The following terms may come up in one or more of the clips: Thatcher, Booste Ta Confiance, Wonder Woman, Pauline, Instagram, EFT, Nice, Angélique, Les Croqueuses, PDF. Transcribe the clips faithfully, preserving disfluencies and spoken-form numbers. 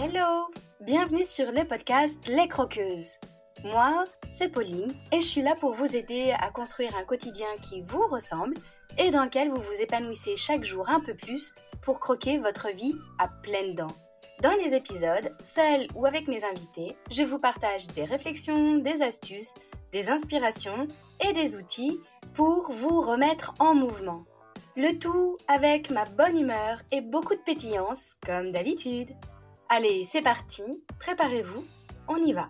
Hello! Bienvenue sur le podcast Les Croqueuses. Moi, c'est Pauline et je suis là pour vous aider à construire un quotidien qui vous ressemble et dans lequel vous vous épanouissez chaque jour un peu plus pour croquer votre vie à pleines dents. Dans les épisodes, seule ou avec mes invités, je vous partage des réflexions, des astuces, des inspirations et des outils pour vous remettre en mouvement. Le tout avec ma bonne humeur et beaucoup de pétillance, comme d'habitude. Allez, c'est parti, préparez-vous, on y va.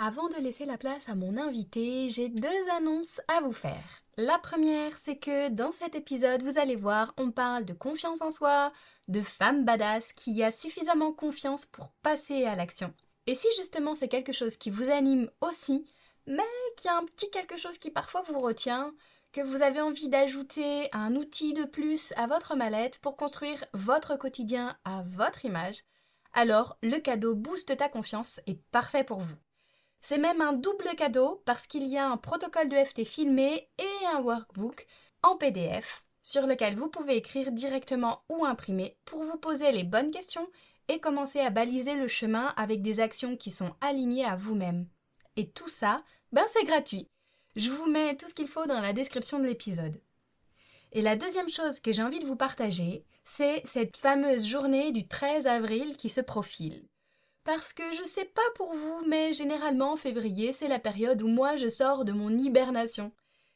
Avant de laisser la place à mon invité, j'ai deux annonces à vous faire. La première, c'est que dans cet épisode, vous allez voir, on parle de confiance en soi, de femme badass qui a suffisamment confiance pour passer à l'action. Et si justement c'est quelque chose qui vous anime aussi, mais qu'il y a un petit quelque chose qui parfois vous retient, que vous avez envie d'ajouter un outil de plus à votre mallette pour construire votre quotidien à votre image, alors le cadeau Booste Ta Confiance est parfait pour vous. C'est même un double cadeau parce qu'il y a un protocole de F T filmé et un workbook en P D F sur lequel vous pouvez écrire directement ou imprimer pour vous poser les bonnes questions et commencer à baliser le chemin avec des actions qui sont alignées à vous-même. Et tout ça, ben c'est gratuit. Je vous mets tout ce qu'il faut dans la description de l'épisode. Et la deuxième chose que j'ai envie de vous partager, c'est cette fameuse journée du treize avril qui se profile. Parce que je sais pas pour vous, mais généralement en février, c'est la période où moi je sors de mon hibernation.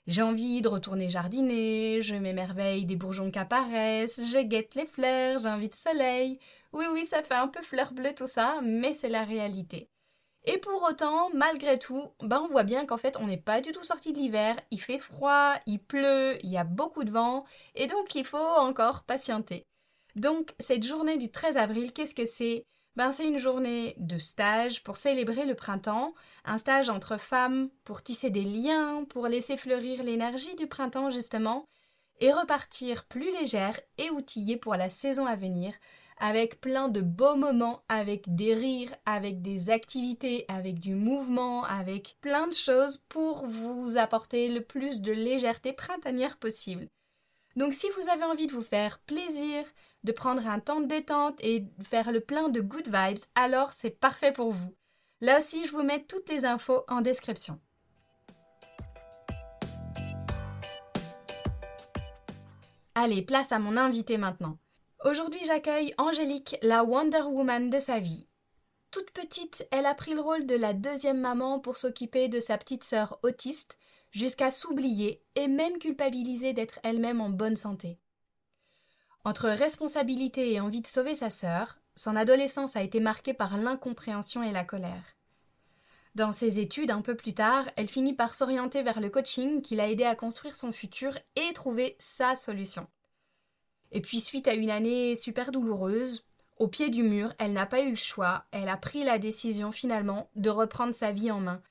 J'ai envie de retourner jardiner, je m'émerveille des bourgeons qui apparaissent, je guette les fleurs, j'ai envie de soleil. Oui oui, ça fait un peu fleur bleue tout ça, mais c'est la réalité. Et pour autant, malgré tout, ben on voit bien qu'en fait on n'est pas du tout sorti de l'hiver, il fait froid, il pleut, il y a beaucoup de vent, et donc il faut encore patienter. Donc cette journée du treize avril, qu'est-ce que c'est ? Ben, c'est une journée de stage pour célébrer le printemps, un stage entre femmes pour tisser des liens, pour laisser fleurir l'énergie du printemps justement, et repartir plus légère et outillée pour la saison à venir, avec plein de beaux moments, avec des rires, avec des activités, avec du mouvement, avec plein de choses pour vous apporter le plus de légèreté printanière possible. Donc si vous avez envie de vous faire plaisir, de prendre un temps de détente et de faire le plein de good vibes, alors c'est parfait pour vous. Là aussi, je vous mets toutes les infos en description. Allez, place à mon invité maintenant. Aujourd'hui, j'accueille Angélique, la Wonder Woman de sa vie. Toute petite, elle a pris le rôle de la deuxième maman pour s'occuper de sa petite sœur autiste, jusqu'à s'oublier et même culpabiliser d'être elle-même en bonne santé. Entre responsabilité et envie de sauver sa sœur, son adolescence a été marquée par l'incompréhension et la colère. Dans ses études, un peu plus tard, elle finit par s'orienter vers le coaching qui l'a aidée à construire son futur et trouver sa solution. Et puis suite à une année super douloureuse, au pied du mur, elle n'a pas eu le choix, elle a pris la décision finalement de reprendre sa vie en main.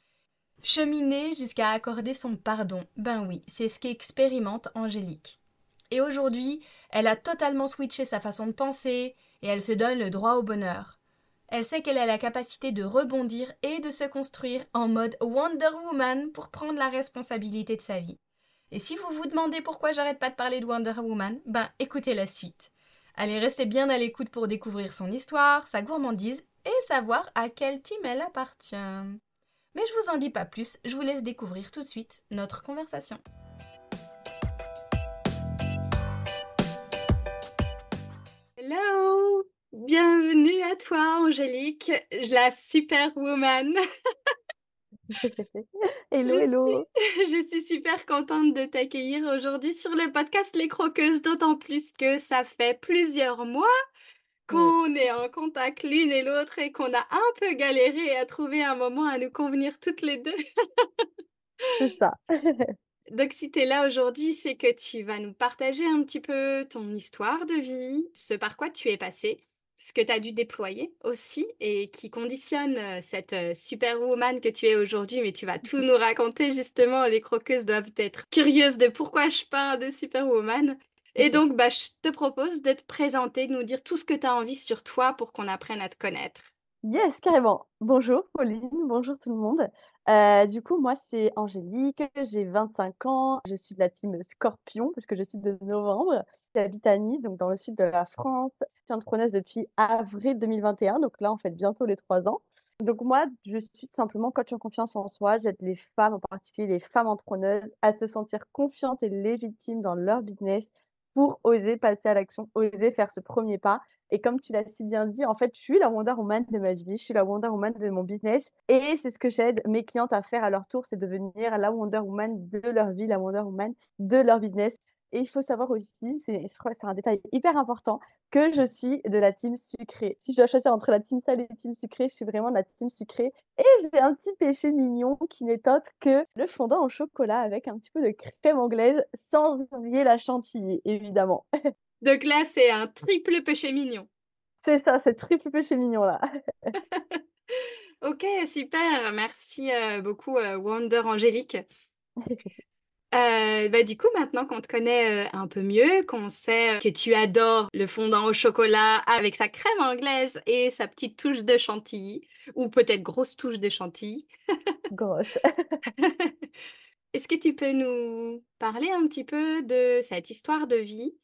Cheminer jusqu'à accorder son pardon, ben oui, c'est ce qu'expérimente Angélique. Et aujourd'hui, elle a totalement switché sa façon de penser et elle se donne le droit au bonheur. Elle sait qu'elle a la capacité de rebondir et de se construire en mode Wonder Woman pour prendre la responsabilité de sa vie. Et si vous vous demandez pourquoi j'arrête pas de parler de Wonder Woman, ben écoutez la suite. Allez, restez bien à l'écoute pour découvrir son histoire, sa gourmandise et savoir à quel team elle appartient. Mais je vous en dis pas plus, je vous laisse découvrir tout de suite notre conversation. Hello! Bienvenue à toi Angélique, la superwoman. Hello, hello. Je suis, je suis super contente de t'accueillir aujourd'hui sur le podcast Les Croqueuses, d'autant plus que ça fait plusieurs mois qu'on oui. est en contact l'une et l'autre et qu'on a un peu galéré à trouver un moment à nous convenir toutes les deux. C'est ça. Donc, si tu es là aujourd'hui, c'est que tu vas nous partager un petit peu ton histoire de vie, ce par quoi tu es passée, ce que tu as dû déployer aussi et qui conditionne cette superwoman que tu es aujourd'hui. Mais tu vas tout nous raconter, justement. Les croqueuses doivent être curieuses de pourquoi je parle de superwoman. Et donc, bah, je te propose de te présenter, de nous dire tout ce que tu as envie sur toi pour qu'on apprenne à te connaître. Yes, carrément. Bonjour Pauline, bonjour tout le monde. Euh, du coup, moi, c'est Angélique, j'ai vingt-cinq ans, je suis de la team Scorpion parce que je suis de novembre. J'habite à Nice, donc dans le sud de la France. Je suis entrepreneuse depuis avril deux mille vingt et un, donc là, on fait bientôt les trois ans. Donc moi, je suis tout simplement coach en confiance en soi. J'aide les femmes, en particulier les femmes entrepreneuses, à se sentir confiantes et légitimes dans leur business pour oser passer à l'action, oser faire ce premier pas. Et comme tu l'as si bien dit, en fait, je suis la Wonder Woman de ma vie, je suis la Wonder Woman de mon business. Et c'est ce que j'aide mes clientes à faire à leur tour, c'est devenir la Wonder Woman de leur vie, la Wonder Woman de leur business. Et il faut savoir aussi, c'est, je crois que c'est un détail hyper important, que je suis de la team sucrée. Si je dois choisir entre la team salée et la team sucrée, je suis vraiment de la team sucrée. Et j'ai un petit péché mignon qui n'est autre que le fondant au chocolat avec un petit peu de crème anglaise, sans oublier la chantilly, évidemment. Donc là, c'est un triple péché mignon. C'est ça, c'est triple péché mignon là. Ok, super. Merci euh, beaucoup, euh, Wonder Angélique. Euh, bah du coup, maintenant qu'on te connaît euh, un peu mieux, qu'on sait que tu adores le fondant au chocolat avec sa crème anglaise et sa petite touche de chantilly, ou peut-être grosse touche de chantilly. Grosse. Est-ce que tu peux nous parler un petit peu de cette histoire de vie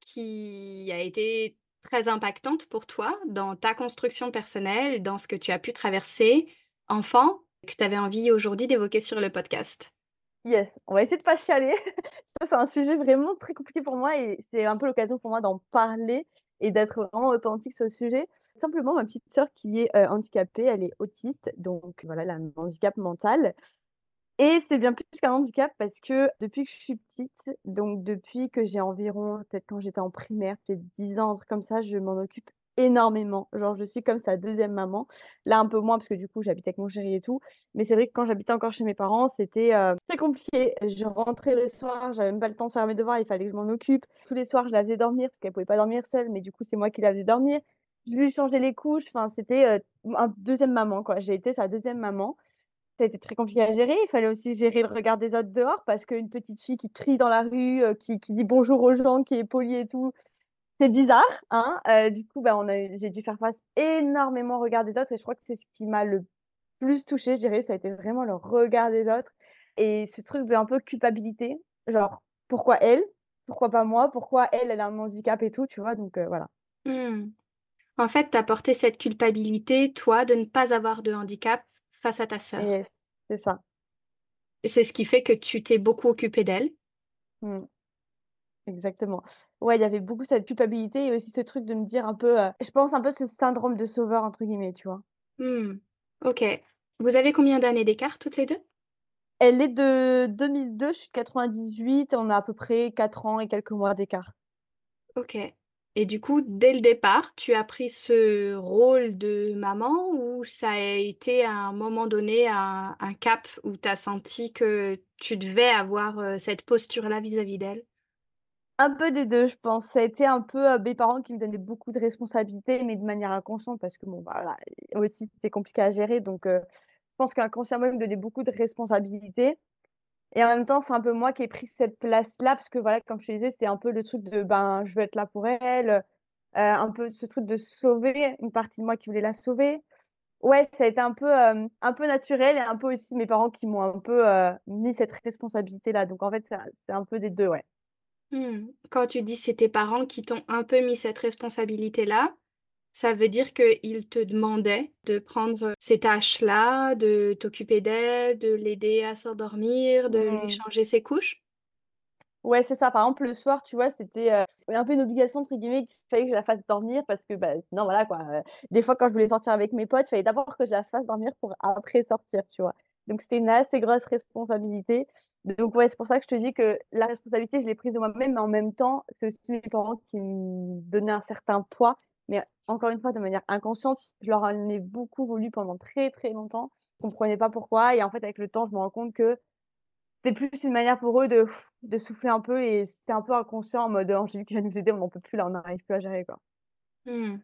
qui a été très impactante pour toi dans ta construction personnelle, dans ce que tu as pu traverser enfant, que tu avais envie aujourd'hui d'évoquer sur le podcast ? Yes, on va essayer de ne pas chialer. Ça, c'est un sujet vraiment très compliqué pour moi et c'est un peu l'occasion pour moi d'en parler et d'être vraiment authentique sur le sujet. Simplement, ma petite sœur qui est euh, handicapée, elle est autiste, donc voilà, elle a un handicap mental. Et c'est bien plus qu'un handicap parce que depuis que je suis petite, donc depuis que j'ai environ, peut-être quand j'étais en primaire, peut-être dix ans, comme ça, je m'en occupe énormément. Genre, je suis comme sa deuxième maman. Là, un peu moins, parce que du coup, j'habitais avec mon chéri et tout. Mais c'est vrai que quand j'habitais encore chez mes parents, c'était euh, très compliqué. Je rentrais le soir, j'avais même pas le temps de faire mes devoirs, il fallait que je m'en occupe. Tous les soirs, je la faisais dormir, parce qu'elle pouvait pas dormir seule, mais du coup, c'est moi qui la faisais dormir. Je lui changeais les couches. Enfin, c'était euh, une deuxième maman, quoi. J'ai été sa deuxième maman. Ça a été très compliqué à gérer. Il fallait aussi gérer le regard des autres dehors, parce qu'une petite fille qui crie dans la rue, euh, qui, qui dit bonjour aux gens, qui est polie et tout, c'est bizarre, hein. Euh, du coup, bah, on a, j'ai dû faire face énormément au regard des autres et je crois que c'est ce qui m'a le plus touchée, je dirais. Ça a été vraiment le regard des autres et ce truc de un peu culpabilité. Genre, pourquoi elle? Pourquoi pas moi? Pourquoi elle, elle a un handicap et tout, tu vois? Donc, euh, voilà. Mmh. En fait, t'as porté cette culpabilité, toi, de ne pas avoir de handicap face à ta sœur. Et c'est ça. Et c'est ce qui fait que tu t'es beaucoup occupée d'elle. Mmh. Exactement. Ouais, il y avait beaucoup cette culpabilité et aussi ce truc de me dire un peu, euh, je pense un peu ce syndrome de sauveur, entre guillemets, tu vois. Mmh. Ok. Vous avez combien d'années d'écart, toutes les deux? Elle est de deux mille deux, je suis de quatre-vingt-dix-huit, on a à peu près quatre ans et quelques mois d'écart. Ok. Et du coup, dès le départ, tu as pris ce rôle de maman ou ça a été à un moment donné un, un cap où tu as senti que tu devais avoir euh, cette posture-là vis-à-vis d'elle? Un peu des deux, je pense. Ça a été un peu euh, mes parents qui me donnaient beaucoup de responsabilités, mais de manière inconsciente, parce que bon, voilà, aussi c'était compliqué à gérer. Donc, euh, je pense qu'inconsciemment, ils me donnaient beaucoup de responsabilités. Et en même temps, c'est un peu moi qui ai pris cette place-là, parce que voilà, comme je te disais, c'était un peu le truc de ben, je veux être là pour elle, euh, un peu ce truc de sauver une partie de moi qui voulait la sauver. Ouais, ça a été un peu, euh, un peu naturel et un peu aussi mes parents qui m'ont un peu euh, mis cette responsabilité-là. Donc, en fait, ça, c'est un peu des deux, ouais. Quand tu dis c'est tes parents qui t'ont un peu mis cette responsabilité-là, ça veut dire qu'ils te demandaient de prendre ces tâches-là, de t'occuper d'elle, de l'aider à s'endormir, de mmh. lui changer ses couches? Ouais, c'est ça. Par exemple, le soir, tu vois, c'était euh, un peu une obligation, entre guillemets, qu'il fallait que je la fasse dormir parce que, bah, sinon, voilà, quoi. Euh, des fois, quand je voulais sortir avec mes potes, il fallait d'abord que je la fasse dormir pour après sortir, tu vois. Donc, c'était une assez grosse responsabilité. Donc, ouais, c'est pour ça que je te dis que la responsabilité, je l'ai prise de moi-même, mais en même temps, c'est aussi mes parents qui me donnaient un certain poids. Mais encore une fois, de manière inconsciente, je leur en ai beaucoup voulu pendant très, très longtemps. Je ne comprenais pas pourquoi. Et en fait, avec le temps, je me rends compte que c'était plus une manière pour eux de, de souffler un peu. Et c'était un peu inconscient en mode Angélique qui vient nous aider, on n'en peut plus, là, on n'arrive plus à gérer, quoi. Mmh.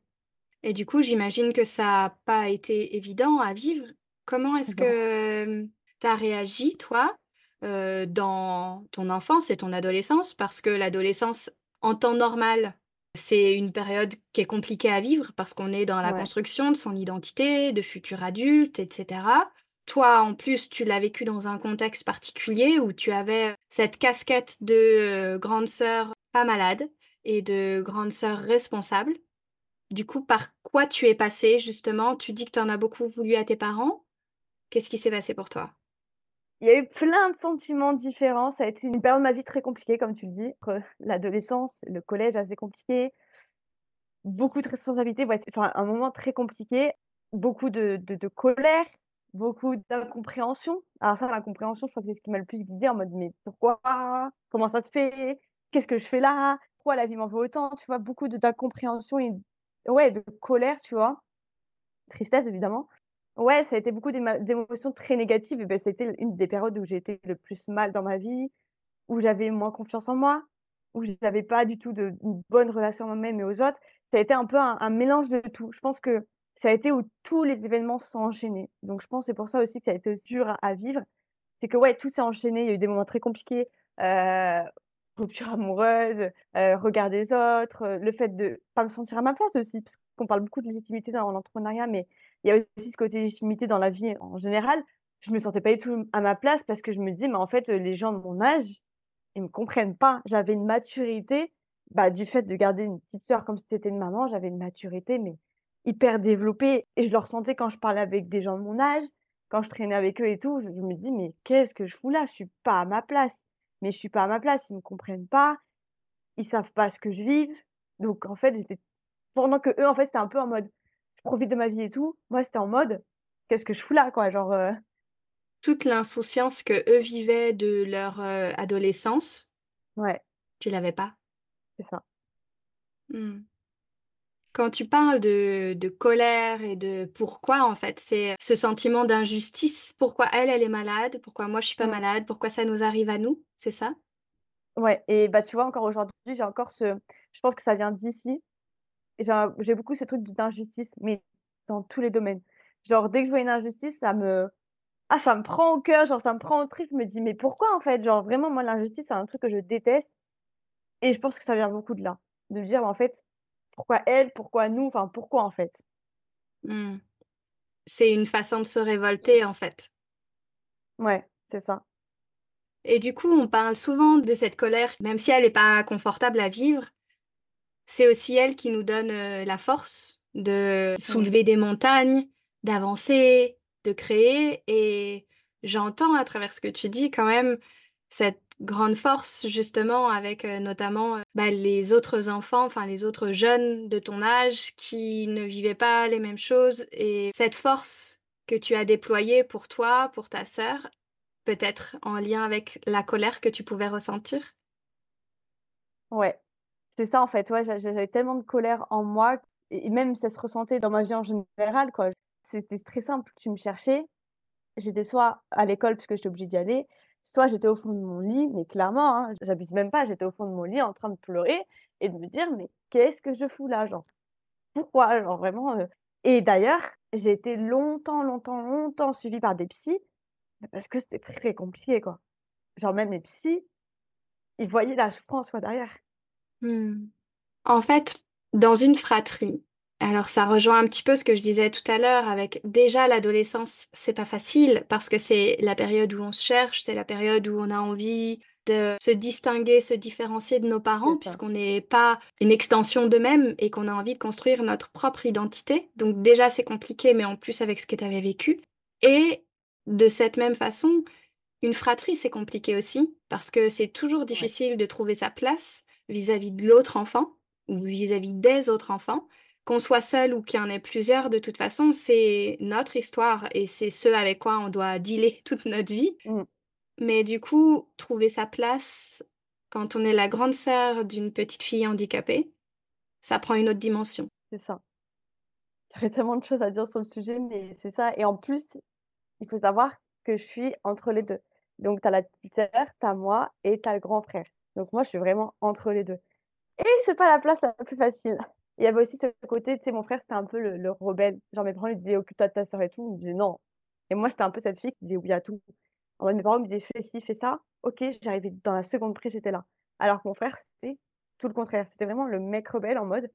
Et du coup, j'imagine que ça n'a pas été évident à vivre. Comment est-ce que tu as réagi, toi, euh, dans ton enfance et ton adolescence? Parce que l'adolescence, en temps normal, c'est une période qui est compliquée à vivre parce qu'on est dans la ouais. construction de son identité, de futur adulte, et cetera. Toi, en plus, tu l'as vécu dans un contexte particulier où tu avais cette casquette de euh, grande sœur pas malade et de grande sœur responsable. Du coup, par quoi tu es passée, justement? Tu dis que tu en as beaucoup voulu à tes parents. Qu'est-ce qui s'est passé pour toi? Il y a eu plein de sentiments différents. Ça a été une période de ma vie très compliquée, comme tu le dis. Entre l'adolescence, le collège assez compliqué, beaucoup de responsabilités, ouais, enfin, un moment très compliqué, beaucoup de, de, de colère, beaucoup d'incompréhension. Alors ça, l'incompréhension, je crois que c'est ce qui m'a le plus guidée, en mode mais pourquoi? Comment ça se fait? Qu'est-ce que je fais là? Pourquoi la vie m'en veut autant? Tu vois, beaucoup de, d'incompréhension et ouais, de colère, tu vois. Tristesse, évidemment. Ouais, ça a été beaucoup d'éma- d'émotions très négatives. Et ben, c'était une des périodes où j'ai été le plus mal dans ma vie, où j'avais moins confiance en moi, où je n'avais pas du tout de une bonne relation à moi-même et aux autres. Ça a été un peu un, un mélange de tout. Je pense que ça a été où tous les événements sont enchaînés. Donc, je pense que c'est pour ça aussi que ça a été dur à, à vivre. C'est que, ouais, tout s'est enchaîné. Il y a eu des moments très compliqués. Euh, rupture amoureuse, euh, regard des autres, euh, le fait de ne pas me sentir à ma place aussi, parce qu'on parle beaucoup de légitimité dans l'entrepreneuriat, mais il y a aussi ce côté légitimité dans la vie en général. Je ne me sentais pas du tout à ma place parce que je me disais, mais en fait, les gens de mon âge, ils ne me comprennent pas. J'avais une maturité, bah, du fait de garder une petite sœur comme si c'était une maman, j'avais une maturité, mais hyper développée. Et je le ressentais quand je parlais avec des gens de mon âge, quand je traînais avec eux et tout. Je, je me dis, mais qu'est-ce que je fous là? Je ne suis pas à ma place. Mais je ne suis pas à ma place, ils ne me comprennent pas, ils ne savent pas ce que je vis. Donc, en fait, j'étais... pendant que eux, en fait, c'était un peu en mode, je profite de ma vie et tout. Moi, c'était en mode, qu'est-ce que je fous là, quoi, genre... euh, Toute l'insouciance que eux vivaient de leur euh, adolescence, Ouais, tu l'avais pas. c'est ça. Hmm. Quand tu parles de, de colère et de pourquoi, en fait, c'est ce sentiment d'injustice. Pourquoi elle, elle est malade? Pourquoi moi, je suis pas Mm. malade? Pourquoi ça nous arrive à nous? C'est ça? Ouais, et bah, tu vois, encore aujourd'hui, j'ai encore ce... Je pense que ça vient d'ici. Et J'ai un- j'ai beaucoup ce truc d'injustice, mais dans tous les domaines. Genre, dès que je vois une injustice, ça me... Ah, ça me prend au cœur, genre, ça me prend au trip. Je me dis, mais pourquoi, en fait? Genre, vraiment, moi, l'injustice, c'est un truc que je déteste. Et je pense que ça vient beaucoup de là. De me dire, en fait, pourquoi elle? Pourquoi nous? Enfin, pourquoi, en fait? Hmm. C'est une façon de se révolter, en fait. Ouais, c'est ça. Et du coup, on parle souvent de cette colère, même si elle n'est pas confortable à vivre, c'est aussi elle qui nous donne euh, la force de Mm. soulever des montagnes, d'avancer, de créer. Et j'entends à travers ce que tu dis quand même cette grande force justement avec euh, notamment euh, bah, les autres enfants, enfin les autres jeunes de ton âge qui ne vivaient pas les mêmes choses. Et cette force que tu as déployée pour toi, pour ta sœur, peut-être en lien avec la colère que tu pouvais ressentir. Ouais, c'est ça en fait. Ouais, j'a- j'a- j'avais tellement de colère en moi et et même ça se ressentait dans ma vie en général, quoi. C'était très simple. Tu me cherchais, j'étais soit à l'école parce que j'étais obligée d'y aller, soit j'étais au fond de mon lit, mais clairement, hein, j'abuse même pas, j'étais au fond de mon lit en train de pleurer et de me dire mais qu'est-ce que je fous là, genre pourquoi, genre vraiment. euh. Et d'ailleurs, j'ai été longtemps, longtemps, longtemps suivie par des psys parce que c'était très compliqué, quoi. Genre même les psys, ils voyaient la souffrance, quoi, derrière. Hmm. En fait, dans une fratrie, alors ça rejoint un petit peu ce que je disais tout à l'heure avec déjà l'adolescence, c'est pas facile parce que c'est la période où on se cherche, c'est la période où on a envie de se distinguer, se différencier de nos parents C'est ça. puisqu'on n'est pas une extension d'eux-mêmes et qu'on a envie de construire notre propre identité. Donc déjà c'est compliqué, mais en plus avec ce que tu avais vécu. Et de cette même façon, une fratrie, c'est compliqué aussi, parce que c'est toujours Ouais. difficile de trouver sa place vis-à-vis de l'autre enfant ou vis-à-vis des autres enfants. Qu'on soit seul ou qu'il y en ait plusieurs, de toute façon, c'est notre histoire et c'est ce avec quoi on doit dealer toute notre vie. Mm. Mais du coup, trouver sa place quand on est la grande sœur d'une petite fille handicapée, ça prend une autre dimension. C'est ça. Il y aurait tellement de choses à dire sur le sujet, mais c'est ça. Et en plus, il faut savoir que je suis entre les deux. Donc, tu as la petite sœur, tu as moi et tu as le grand frère. Donc, moi, je suis vraiment entre les deux. Et c'est pas la place la plus facile. Il y avait aussi ce côté, tu sais, mon frère, c'était un peu le, le rebelle. Genre, mes parents lui disaient, occupe-toi de ta sœur et tout. Il me disait non. Et moi, j'étais un peu cette fille qui disait oui à tout. En mode, mes parents me disaient, fais ci, fais ça. Ok, j'arrivais dans la seconde prise, j'étais là. Alors que mon frère, c'était tout le contraire. C'était vraiment le mec rebelle en mode,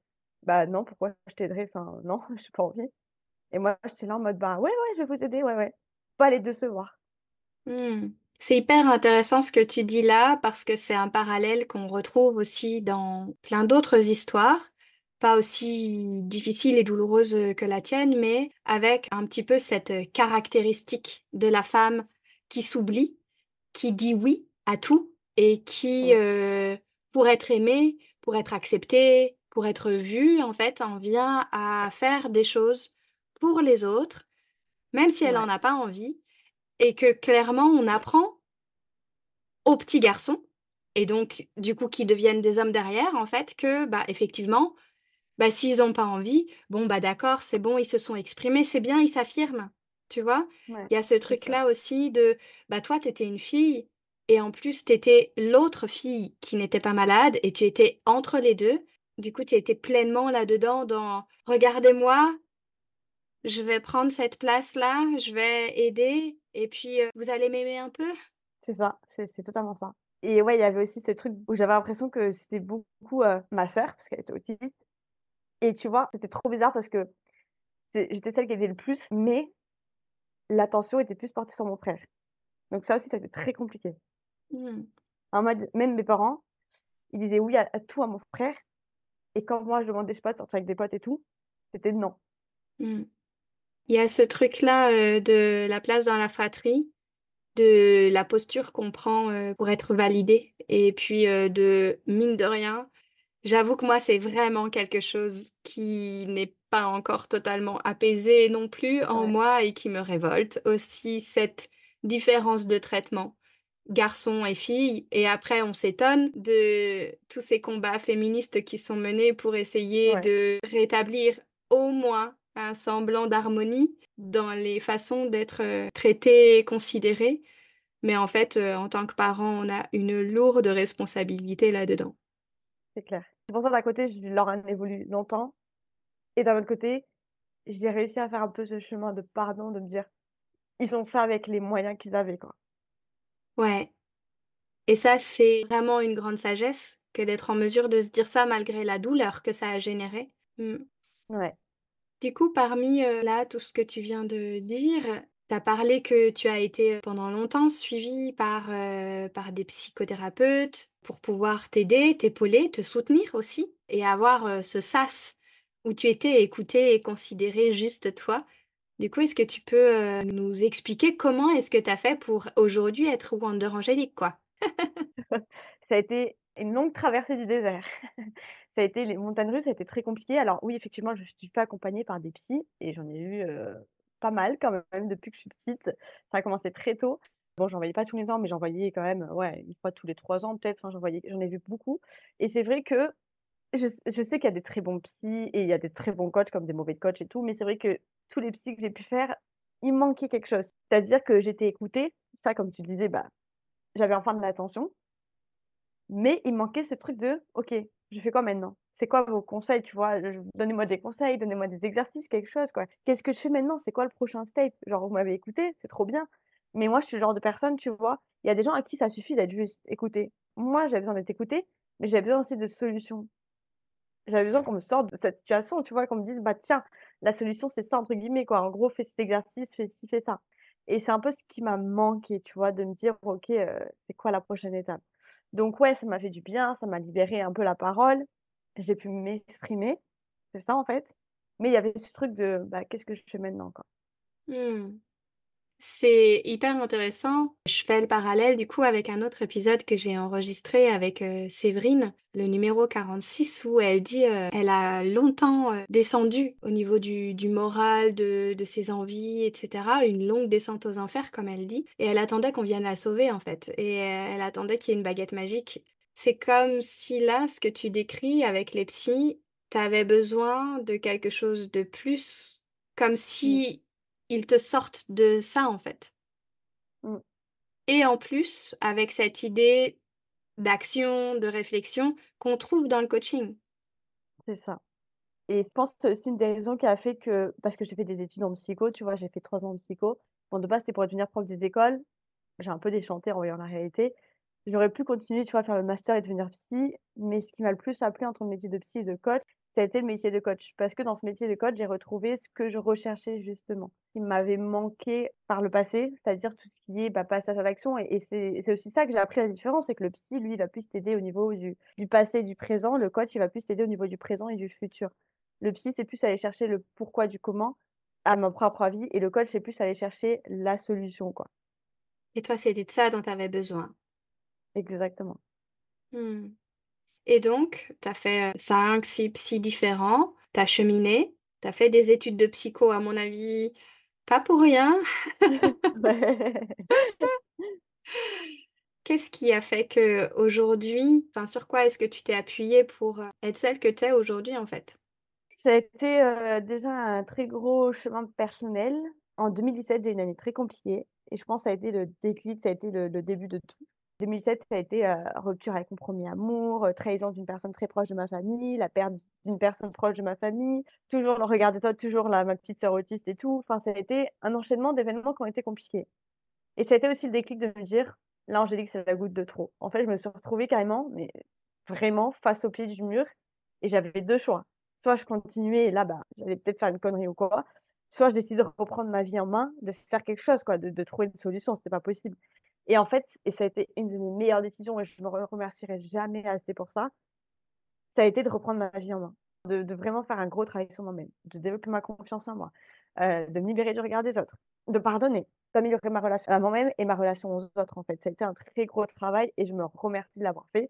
bah non, pourquoi je t'aiderais? Enfin, non, j'ai pas envie. Et moi, j'étais là en mode, bah ouais, ouais, je vais vous aider, ouais, ouais. pas les décevoir. Mmh. C'est hyper intéressant ce que tu dis là, parce que c'est un parallèle qu'on retrouve aussi dans plein d'autres histoires, pas aussi difficiles et douloureuses que la tienne, mais avec un petit peu cette caractéristique de la femme qui s'oublie, qui dit oui à tout et qui, euh, pour être aimée, pour être acceptée, pour être vue, en fait, en vient à faire des choses pour les autres, même si elle n'en a pas envie. Et que clairement, on apprend aux petits garçons, et donc, du coup, qui deviennent des hommes derrière, en fait, que, bah, effectivement, bah, s'ils n'ont pas envie, bon, bah, d'accord, c'est bon, ils se sont exprimés, c'est bien, ils s'affirment, tu vois. Ouais, il y a ce truc-là aussi de, bah, toi, tu étais une fille, et en plus, tu étais l'autre fille qui n'était pas malade, et tu étais entre les deux. Du coup, tu étais pleinement là-dedans, dans « Regardez-moi, je vais prendre cette place-là, je vais aider. » Et puis, euh, vous allez m'aimer un peu? C'est ça, c'est c'est totalement ça. Et ouais, il y avait aussi ce truc où j'avais l'impression que c'était beaucoup euh, ma sœur, parce qu'elle était autiste. Et tu vois, c'était trop bizarre parce que c'est- j'étais celle qui aidait le plus, mais l'attention était plus portée sur mon frère. Donc ça aussi, ça a été très compliqué. Hmm. En mode, même mes parents, ils disaient oui à, à tout à mon frère. Et quand moi, je demandais, je sais pas, de sortir avec des potes et tout, c'était non. Hmm. Il y a ce truc-là euh, de la place dans la fratrie, de la posture qu'on prend euh, pour être validé, et puis euh, de mine de rien, j'avoue que moi c'est vraiment quelque chose qui n'est pas encore totalement apaisé non plus en Ouais, moi et qui me révolte aussi, cette différence de traitement garçon et fille. Et après on s'étonne de tous ces combats féministes qui sont menés pour essayer ouais, de rétablir au moins un semblant d'harmonie dans les façons d'être euh, traitées et considérées. Mais en fait, euh, en tant que parent, on a une lourde responsabilité là-dedans. c'est clair. C'est pour ça, d'un côté, je leur en ai voulu longtemps. Et d'un autre côté, j'ai réussi à faire un peu ce chemin de pardon, de me dire, ils ont fait avec les moyens qu'ils avaient, quoi. Ouais. Et ça, c'est vraiment une grande sagesse que d'être en mesure de se dire ça malgré la douleur que ça a générée. Mm. Ouais. Du coup, parmi euh, là, tout ce que tu viens de dire, tu as parlé que tu as été euh, pendant longtemps suivie par, euh, par des psychothérapeutes pour pouvoir t'aider, t'épauler, te soutenir aussi et avoir euh, ce sas où tu étais écoutée et considérée juste toi. Du coup, est-ce que tu peux euh, nous expliquer comment est-ce que tu as fait pour aujourd'hui être Wonder Angélique, quoi? Ça a été une longue traversée du désert. Ça a été les montagnes russes, ça a été très compliqué. Alors oui, effectivement, je ne suis pas accompagnée par des psys et j'en ai eu euh, pas mal quand même depuis que je suis petite. Ça a commencé très tôt. Bon, j'en voyais pas tous les ans, mais j'en voyais quand même, ouais, une fois tous les trois ans peut-être. Enfin, j'en voyais, j'en ai vu beaucoup. Et c'est vrai que je, s- je sais qu'il y a des très bons psys et il y a des très bons coachs comme des mauvais coachs et tout, mais c'est vrai que tous les psys que j'ai pu faire, il manquait quelque chose. C'est-à-dire que j'étais écoutée, ça comme tu le disais, bah, j'avais enfin de l'attention, mais il manquait ce truc de ok, je fais quoi maintenant? C'est quoi vos conseils, tu vois? Je- je- Donnez-moi des conseils, donnez-moi des exercices, quelque chose, quoi. Qu'est-ce que je fais maintenant? C'est quoi le prochain step? Genre, vous m'avez écouté, c'est trop bien. Mais moi, je suis le genre de personne, tu vois, il y a des gens à qui ça suffit d'être juste écouté. Moi, j'avais besoin d'être écoutée, mais j'avais besoin aussi de solutions. J'avais besoin qu'on me sorte de cette situation, tu vois, qu'on me dise, bah tiens, la solution, c'est ça, entre guillemets, quoi. En gros, fais cet exercice, fais ci, fais ça. Et c'est un peu ce qui m'a manqué, tu vois, de me dire, ok, euh, c'est quoi la prochaine étape? Donc, ouais, ça m'a fait du bien, ça m'a libéré un peu la parole, j'ai pu m'exprimer, c'est ça, en fait. Mais il y avait ce truc de, bah, qu'est-ce que je fais maintenant, quoi. Hmm. C'est hyper intéressant. Je fais le parallèle du coup avec un autre épisode que j'ai enregistré avec euh, Séverine, le numéro quarante-six, où elle dit euh, elle a longtemps euh, descendu au niveau du, du moral, de, de ses envies, et cetera. Une longue descente aux enfers, comme elle dit. Et elle attendait qu'on vienne la sauver en fait. Et euh, elle attendait qu'il y ait une baguette magique. C'est comme si là, ce que tu décris avec les psys, t'avais besoin de quelque chose de plus, comme Mm, si ils te sortent de ça en fait. mm, Et en plus, avec cette idée d'action, de réflexion qu'on trouve dans le coaching. C'est ça. Et je pense que c'est aussi une des raisons qui a fait que, parce que j'ai fait des études en psycho, tu vois, j'ai fait trois ans en psycho. Bon, de base, c'était pour devenir prof des écoles. J'ai un peu déchanté en voyant la réalité. J'aurais pu continuer, tu vois, à faire le master et devenir psy, mais ce qui m'a le plus appelé entre le métier de psy et de coach, ça a été le métier de coach. Parce que dans ce métier de coach, j'ai retrouvé ce que je recherchais justement, qui m'avait manqué par le passé, c'est-à-dire tout ce qui est bah, passage à l'action. Et, et c'est, c'est aussi ça que j'ai appris la différence, c'est que le psy, lui, il va plus t'aider au niveau du, du passé et du présent. Le coach, il va plus t'aider au niveau du présent et du futur. Le psy, c'est plus aller chercher le pourquoi du comment à mon propre avis. Et le coach, c'est plus aller chercher la solution, quoi. Et toi, c'était de ça dont tu avais besoin. Exactement. Hmm. Et donc, tu as fait cinq, six psy différents, tu as cheminé, tu as fait des études de psycho, à mon avis, pas pour rien. Qu'est-ce qui a fait qu'aujourd'hui, enfin, sur quoi est-ce que tu t'es appuyée pour être celle que tu es aujourd'hui, en fait? Ça a été euh, déjà un très gros chemin personnel. En deux mille dix-sept, j'ai eu une année très compliquée et je pense que ça a été le déclic, ça a été le, le début de tout. deux mille sept, ça a été euh, rupture avec mon premier amour, euh, trahison d'une personne très proche de ma famille, la perte d'une personne proche de ma famille, toujours le regard de toi, toujours la, ma petite sœur autiste et tout. Enfin, ça a été un enchaînement d'événements qui ont été compliqués. Et ça a été aussi le déclic de me dire, là, Angélique, c'est la goutte de trop. En fait, je me suis retrouvée carrément, mais vraiment face au pied du mur et j'avais deux choix. Soit je continuais, et là, bah, j'allais peut-être faire une connerie ou quoi, soit je décide de reprendre ma vie en main, de faire quelque chose, quoi, de, de trouver une solution, c'était pas possible. Et en fait, et ça a été une de mes meilleures décisions et je ne me remercierai jamais assez pour ça, ça a été de reprendre ma vie en main, de, de vraiment faire un gros travail sur moi-même, de développer ma confiance en moi, euh, de me libérer du regard des autres, de pardonner, d'améliorer ma relation à moi-même et ma relation aux autres. En fait, ça a été un très gros travail et je me remercie de l'avoir fait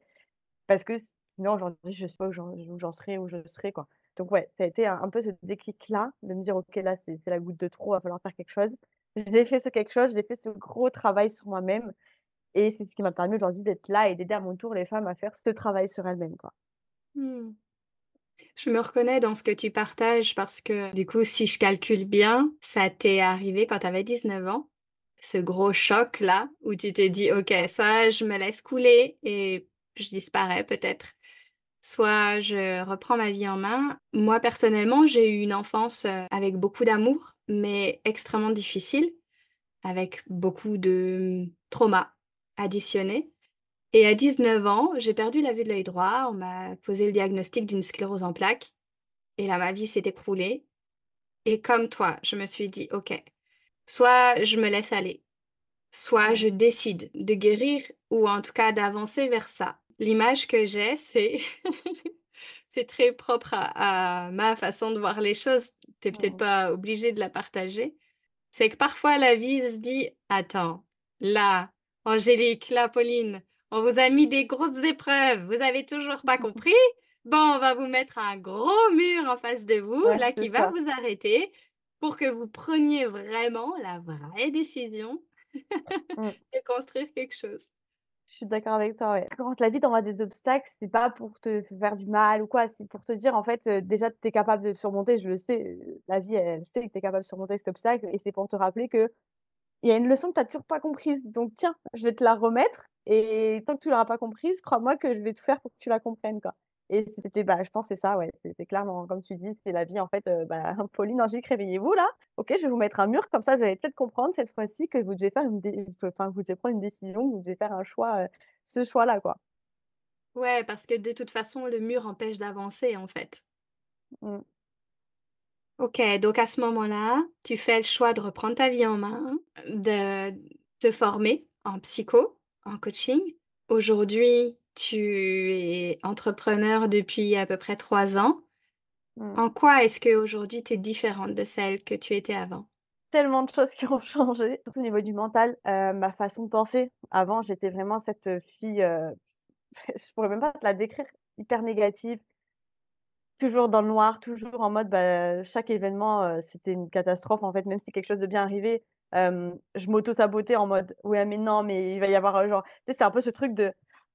parce que sinon aujourd'hui, je ne sais pas où j'en, où j'en serai, où je serai, quoi. Donc ouais, ça a été un, un peu ce déclic-là de me dire « Ok, là, c'est, c'est la goutte de trop, il va falloir faire quelque chose ». J'ai fait ce quelque chose, j'ai fait ce gros travail sur moi-même et c'est ce qui m'a permis aujourd'hui d'être là et d'aider à mon tour les femmes à faire ce travail sur elles-mêmes, quoi. Hmm. Je me reconnais dans ce que tu partages parce que du coup, si je calcule bien, ça t'est arrivé quand tu avais dix-neuf ans, ce gros choc-là où tu t'es dit « Ok, soit je me laisse couler et je disparais peut-être, soit je reprends ma vie en main. » Moi, personnellement, j'ai eu une enfance avec beaucoup d'amour, mais extrêmement difficile, avec beaucoup de traumas additionnés. Et à dix-neuf ans, j'ai perdu la vue de l'œil droit, on m'a posé le diagnostic d'une sclérose en plaques, et là, ma vie s'est écroulée. Et comme toi, je me suis dit, ok, soit je me laisse aller, soit je décide de guérir, ou en tout cas d'avancer vers ça. L'image que j'ai, c'est, c'est très propre à, à ma façon de voir les choses. Tu n'es peut-être pas obligée de la partager. C'est que parfois, la vie se dit « Attends, là, Angélique, là, Pauline, on vous a mis des grosses épreuves. Vous n'avez toujours pas compris. Bon, on va vous mettre un gros mur en face de vous, ouais, là, qui va ça. vous arrêter pour que vous preniez vraiment la vraie décision de construire quelque chose. » Je suis d'accord avec toi, ouais. Quand la vie t'envoie des obstacles, c'est pas pour te faire du mal ou quoi, c'est pour te dire, en fait, euh, déjà, t'es capable de surmonter, je le sais, euh, la vie, elle, elle sait que t'es capable de surmonter cet obstacle, et c'est pour te rappeler que il y a une leçon que t'as toujours pas comprise, donc tiens, je vais te la remettre, et tant que tu l'auras pas comprise, crois-moi que je vais tout faire pour que tu la comprennes, quoi. Et c'était, bah, je pense que c'est ça, ouais, c'est, c'est clairement, comme tu dis, c'est la vie, en fait, euh, bah, Pauline, Angélique, réveillez-vous, là, ok, je vais vous mettre un mur, comme ça, vous allez peut-être comprendre cette fois-ci que vous devez faire une, dé- enfin, vous devez prendre une décision, vous devez faire un choix, euh, ce choix-là, quoi. Ouais, parce que de toute façon, le mur empêche d'avancer, en fait. Mm. Ok, donc à ce moment-là, tu fais le choix de reprendre ta vie en main, de te former en psycho, en coaching. Aujourd'hui, tu es entrepreneur depuis à peu près trois ans. Mmh. En quoi est-ce qu'aujourd'hui, tu es différente de celle que tu étais avant? Tellement de choses qui ont changé, surtout au niveau du mental, euh, ma façon de penser. Avant, j'étais vraiment cette fille, euh, je ne pourrais même pas te la décrire, hyper négative, toujours dans le noir, toujours en mode, bah, chaque événement, euh, c'était une catastrophe. En fait, même si quelque chose de bien arrivait, euh, je m'auto-sabotais en mode, ouais, mais non, mais il va y avoir, euh, genre, tu sais, c'est un peu ce truc de,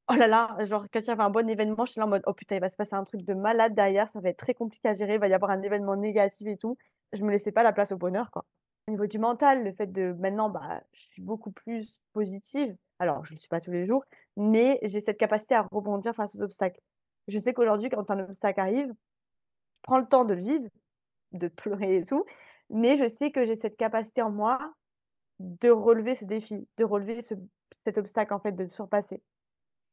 oh là là, genre quand il y avait un bon événement, je suis là en mode, oh putain, il va se passer un truc de malade derrière, ça va être très compliqué à gérer, il va y avoir un événement négatif et tout. Je me laissais pas la place au bonheur, quoi. Au niveau du mental, le fait de maintenant, bah, je suis beaucoup plus positive. Alors, je ne le suis pas tous les jours, mais j'ai cette capacité à rebondir face aux obstacles. Je sais qu'aujourd'hui, quand un obstacle arrive, je prends le temps de le vivre, de pleurer et tout, mais je sais que j'ai cette capacité en moi de relever ce défi, de relever ce, cet obstacle, en fait, de le surpasser.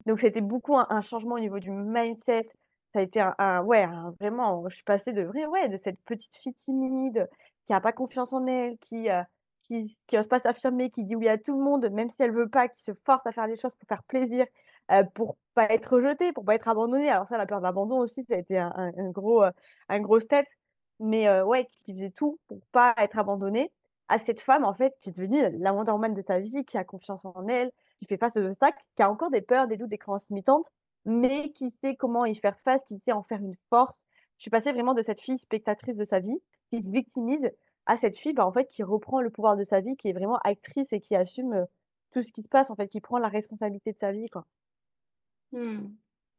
Donc, c'était beaucoup un, un changement au niveau du mindset. Ça a été un, un- ouais, un- vraiment, je suis passée de, vrai- ouais, de cette petite fille timide qui n'a pas confiance en elle, qui, euh, qui, qui n'ose pas s'affirmer, qui dit oui à tout le monde, même si elle veut pas, qui se force à faire des choses pour faire plaisir, euh, pour pas être rejetée, pour pas être abandonnée. Alors ça, la peur de l'abandon aussi, ça a été un, un- un gros, euh, un gros step. Mais euh, ouais, qui, qui faisait tout pour pas être abandonnée. À cette femme, en fait, qui est devenue la la Wonder Woman de sa vie, qui a confiance en elle, qui fait face aux obstacles, qui a encore des peurs, des doutes, des croyances limitantes, mais qui sait comment y faire face, qui sait en faire une force. Je suis passée vraiment de cette fille spectatrice de sa vie, qui se victimise, à cette fille bah, en fait, qui reprend le pouvoir de sa vie, qui est vraiment actrice et qui assume euh, tout ce qui se passe, en fait, qui prend la responsabilité de sa vie, quoi. Hmm.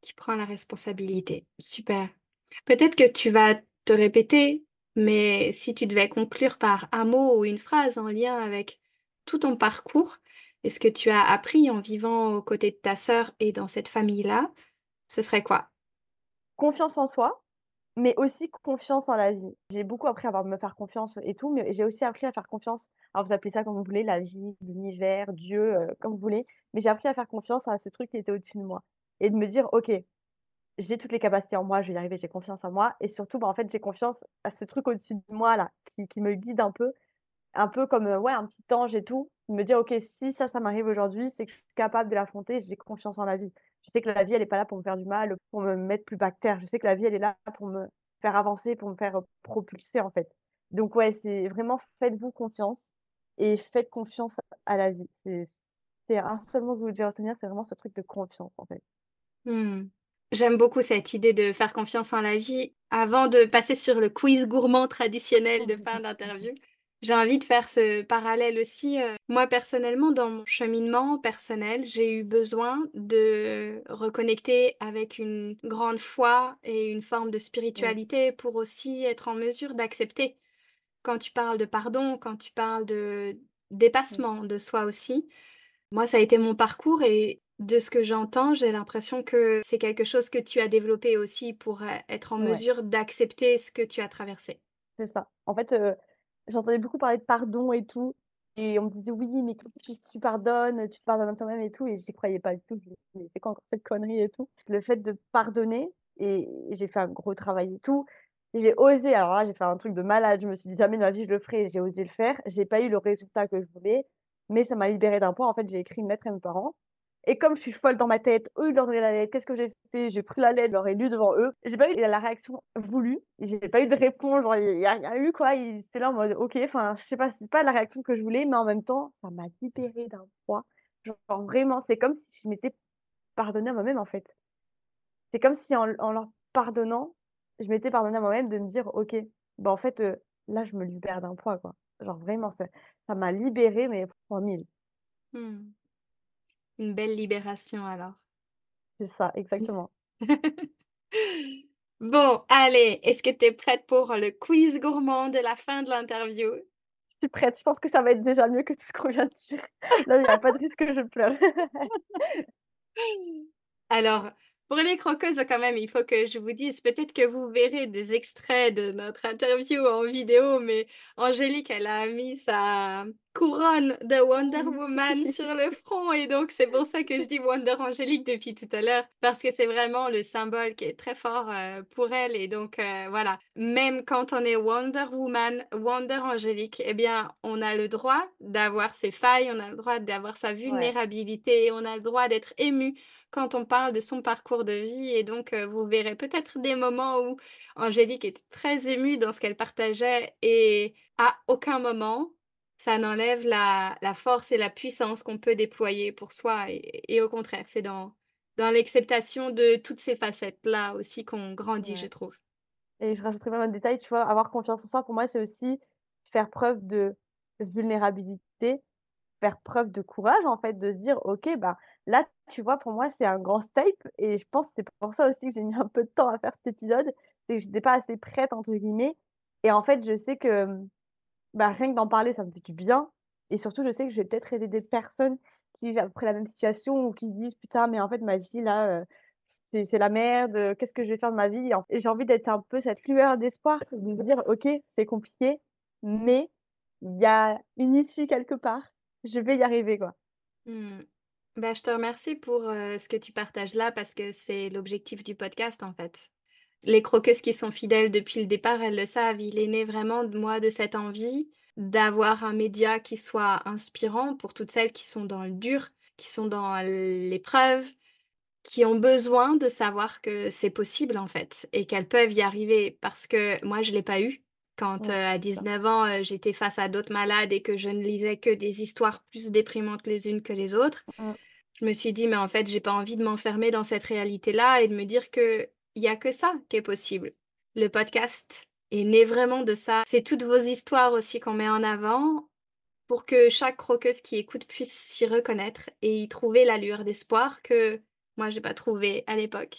Qui prend la responsabilité. Super. Peut-être que tu vas te répéter, mais si tu devais conclure par un mot ou une phrase en lien avec tout ton parcours et ce que tu as appris en vivant aux côtés de ta sœur et dans cette famille-là, ce serait quoi? Confiance en soi, mais aussi confiance en la vie. J'ai beaucoup appris à avoir- me faire confiance et tout, mais j'ai aussi appris à faire confiance. Alors vous appelez ça comme vous voulez, la vie, l'univers, Dieu, euh, comme vous voulez, mais j'ai appris à faire confiance à ce truc qui était au-dessus de moi et de me dire, ok, j'ai toutes les capacités en moi, je vais y arriver, j'ai confiance en moi. Et surtout, bah, en fait, j'ai confiance à ce truc au-dessus de moi, là, qui, qui me guide un peu, un peu comme euh, ouais, un petit ange et tout. Me dire, ok, si ça, ça m'arrive aujourd'hui, c'est que je suis capable de l'affronter, j'ai confiance en la vie. Je sais que la vie, elle n'est pas là pour me faire du mal, pour me mettre plus bas que terre. Je sais que la vie, elle est là pour me faire avancer, pour me faire euh, propulser, en fait. Donc, ouais, c'est vraiment faites-vous confiance et faites confiance à la vie. C'est c'est un seul mot que vous devez retenir, c'est vraiment ce truc de confiance, en fait. Hmm. J'aime beaucoup cette idée de faire confiance en la vie. Avant de passer sur le quiz gourmand traditionnel de fin d'interview, j'ai envie de faire ce parallèle aussi. euh, Moi, personnellement, dans mon cheminement personnel, j'ai eu besoin de reconnecter avec une grande foi et une forme de Mm. spiritualité pour aussi être en mesure d'accepter. Quand tu parles de pardon, quand tu parles de Mm. dépassement de soi aussi, moi, ça a été mon parcours et de ce que j'entends, j'ai l'impression que c'est quelque chose que tu as développé aussi pour euh, être en Ouais. mesure d'accepter ce que tu as traversé. C'est ça. En fait, euh, j'entendais beaucoup parler de pardon et tout. Et on me disait, oui, mais quand tu, tu pardonnes, tu te pardonnes à toi-même et tout. Et j'y croyais pas du tout. Je me disais, mais c'est quoi encore cette connerie et tout? Le fait de pardonner, et j'ai fait un gros travail et tout. Et j'ai osé, alors là, j'ai fait un truc de malade. Je me suis dit, jamais de ma vie, je le ferai. Et j'ai osé le faire. J'ai pas eu le résultat que je voulais, mais ça m'a libérée d'un poids. En fait, j'ai écrit une lettre à mes parents. Et comme je suis folle dans ma tête, eux, ils leur donnaient la lettre. Qu'est-ce que j'ai fait? J'ai pris la lettre, je leur ai lu devant eux. J'ai pas eu la réaction voulue. J'ai pas eu de réponse. Genre, il y a rien eu, quoi. Ils étaient là en mode, ok, enfin, je sais pas, c'est pas la réaction que je voulais, mais en même temps, ça m'a libérée d'un poids. Genre, vraiment, c'est comme si je m'étais pardonnée à moi-même, en fait. C'est comme si en, l- en leur pardonnant, je m'étais pardonnée à moi-même de me dire, ok, bah en fait, euh, là, je me libère d'un poids, quoi. Genre, vraiment, ça ça m'a libérée, mais fois mille. Hmm. Une belle libération alors. C'est ça, exactement. Bon, allez, est-ce que tu es prête pour le quiz gourmand de la fin de l'interview? Je suis prête. Je pense que ça va être déjà mieux que tout ce qu'on vient de dire. Là, il n'y a pas de risque que je pleure. Alors, pour les croqueuses, quand même, il faut que je vous dise, peut-être que vous verrez des extraits de notre interview en vidéo, mais Angélique, elle a mis sa couronne de Wonder Woman sur le front, et donc c'est pour ça que je dis Wonder Angélique depuis tout à l'heure, parce que c'est vraiment le symbole qui est très fort euh, pour elle, et donc euh, voilà, même quand on est Wonder Woman, Wonder Angélique, eh bien, on a le droit d'avoir ses failles, on a le droit d'avoir sa Ouais. vulnérabilité, on a le droit d'être ému quand on parle de son parcours de vie. Et donc, euh, vous verrez peut-être des moments où Angélique était très émue dans ce qu'elle partageait et à aucun moment, ça n'enlève la, la force et la puissance qu'on peut déployer pour soi. Et, et au contraire, c'est dans, dans l'acceptation de toutes ces facettes-là aussi qu'on grandit, je Ouais. trouve. Et je rajouterai même un détail, tu vois, avoir confiance en soi, pour moi, c'est aussi faire preuve de vulnérabilité, faire preuve de courage, en fait, de se dire, ok, bah là, tu vois, pour moi, c'est un grand step. Et je pense que c'est pour ça aussi que j'ai mis un peu de temps à faire cet épisode, c'est que je n'étais pas assez prête, entre guillemets. Et en fait, je sais que bah, rien que d'en parler, ça me fait du bien. Et surtout, je sais que je vais peut-être aider des personnes qui vivent à peu près la même situation ou qui se disent putain, mais en fait, ma vie là, euh, c'est c'est la merde, euh, qu'est-ce que je vais faire de ma vie? Et en- et j'ai envie d'être un peu cette lueur d'espoir, de me dire ok, c'est compliqué, mais il y a une issue quelque part, je vais y arriver, quoi. Hmm. Bah, je te remercie pour euh, ce que tu partages là parce que c'est l'objectif du podcast en fait. Les croqueuses qui sont fidèles depuis le départ, elles le savent, il est né vraiment de moi de cette envie d'avoir un média qui soit inspirant pour toutes celles qui sont dans le dur, qui sont dans l'épreuve, qui ont besoin de savoir que c'est possible en fait et qu'elles peuvent y arriver parce que moi je ne l'ai pas eu. Quand euh, à dix-neuf ans, euh, j'étais face à d'autres malades et que je ne lisais que des histoires plus déprimantes les unes que les autres, mm. je me suis dit, mais en fait, j'ai pas envie de m'enfermer dans cette réalité-là et de me dire qu'il n'y a que ça qui est possible. Le podcast est né vraiment de ça. C'est toutes vos histoires aussi qu'on met en avant pour que chaque croqueuse qui écoute puisse s'y reconnaître et y trouver la lueur d'espoir que moi, je n'ai pas trouvé à l'époque.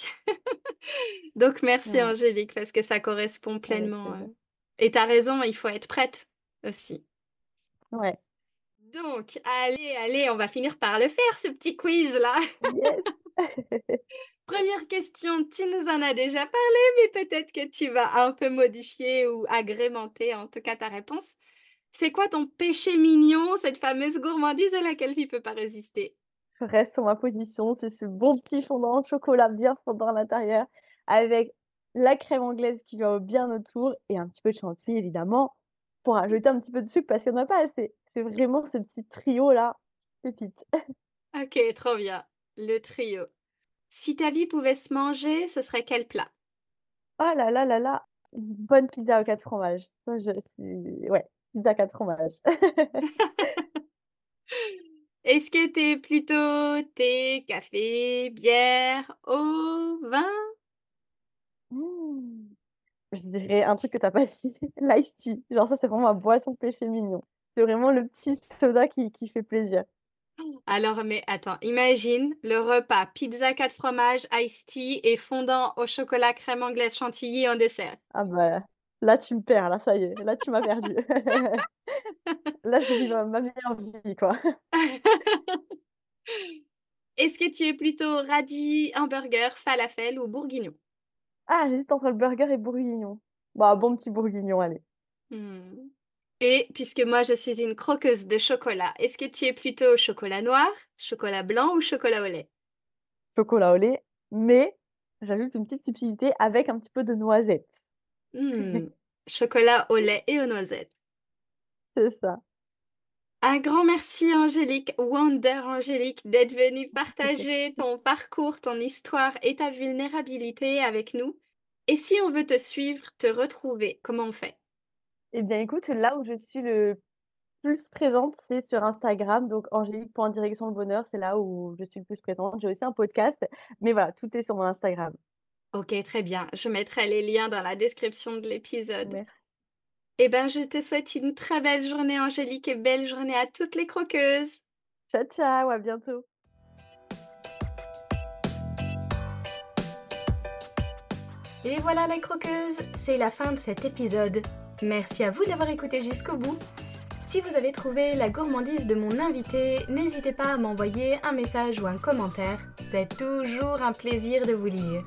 Donc, merci mm. Angélique, parce que ça correspond pleinement... Mm. Euh... Et t'as raison, il faut être prête aussi. Ouais. Donc, allez, allez, on va finir par le faire, ce petit quiz-là. Yes. Première question, tu nous en as déjà parlé, mais peut-être que tu vas un peu modifier ou agrémenter, en tout cas, ta réponse. C'est quoi ton péché mignon, cette fameuse gourmandise à laquelle tu ne peux pas résister? Je reste sur ma position, c'est ce bon petit fondant au chocolat bien fondant à l'intérieur, avec... la crème anglaise qui va bien autour et un petit peu de chantilly, évidemment, pour ajouter un petit peu de sucre parce qu'il n'y en a pas assez. C'est vraiment ce petit trio-là, pépite. Ok, trop bien, le trio. Si ta vie pouvait se manger, ce serait quel plat? Oh là là là là, une bonne pizza aux quatre fromages. Ça, je suis... Ouais, pizza quatre fromages. Est-ce que t'es plutôt thé, café, bière, eau, vin? Mmh. Je dirais un truc que t'as pas dit, l'ice tea. Genre ça, c'est vraiment ma boisson péché mignon. C'est vraiment le petit soda qui, qui fait plaisir. Alors, mais attends, imagine le repas pizza quatre fromages, ice tea et fondant au chocolat crème anglaise chantilly en dessert. Ah bah, là tu me perds, là ça y est, là tu m'as perdu. Là je vis ma meilleure vie, quoi. Est-ce que tu es plutôt radis, hamburger, falafel ou bourguignon? Ah, j'hésite entre le burger et bourguignon. Bah, bon petit bourguignon, allez. Mmh. Et puisque moi, je suis une croqueuse de chocolat, est-ce que tu es plutôt chocolat noir, chocolat blanc ou chocolat au lait? Chocolat au lait, mais j'ajoute une petite subtilité avec un petit peu de noisette. Mmh. Chocolat au lait et aux noisettes. C'est ça. Un grand merci Angélique, Wonder Angélique, d'être venue partager ton parcours, ton histoire et ta vulnérabilité avec nous. Et si on veut te suivre, te retrouver, comment on fait? Eh bien écoute, là où je suis le plus présente, c'est sur Instagram, donc angélique point direction le bonheur, c'est là où je suis le plus présente. J'ai aussi un podcast, mais voilà, tout est sur mon Instagram. Ok, très bien. Je mettrai les liens dans la description de l'épisode. Merci. Eh bien, je te souhaite une très belle journée, Angélique, et belle journée à toutes les croqueuses. Ciao, ciao, à bientôt. Et voilà les croqueuses, c'est la fin de cet épisode. Merci à vous d'avoir écouté jusqu'au bout. Si vous avez trouvé la gourmandise de mon invité, n'hésitez pas à m'envoyer un message ou un commentaire. C'est toujours un plaisir de vous lire.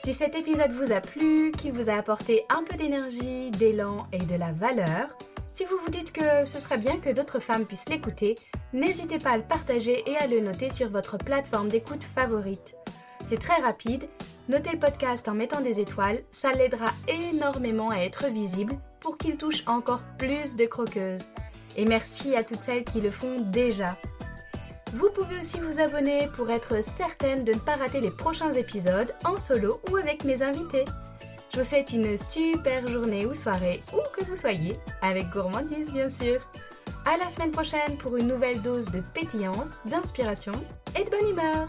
Si cet épisode vous a plu, qu'il vous a apporté un peu d'énergie, d'élan et de la valeur, si vous vous dites que ce serait bien que d'autres femmes puissent l'écouter, n'hésitez pas à le partager et à le noter sur votre plateforme d'écoute favorite. C'est très rapide, notez le podcast en mettant des étoiles, ça l'aidera énormément à être visible pour qu'il touche encore plus de croqueuses. Et merci à toutes celles qui le font déjà. Vous pouvez aussi vous abonner pour être certaine de ne pas rater les prochains épisodes en solo ou avec mes invités. Je vous souhaite une super journée ou soirée, où que vous soyez, avec gourmandise bien sûr. À la semaine prochaine pour une nouvelle dose de pétillance, d'inspiration et de bonne humeur.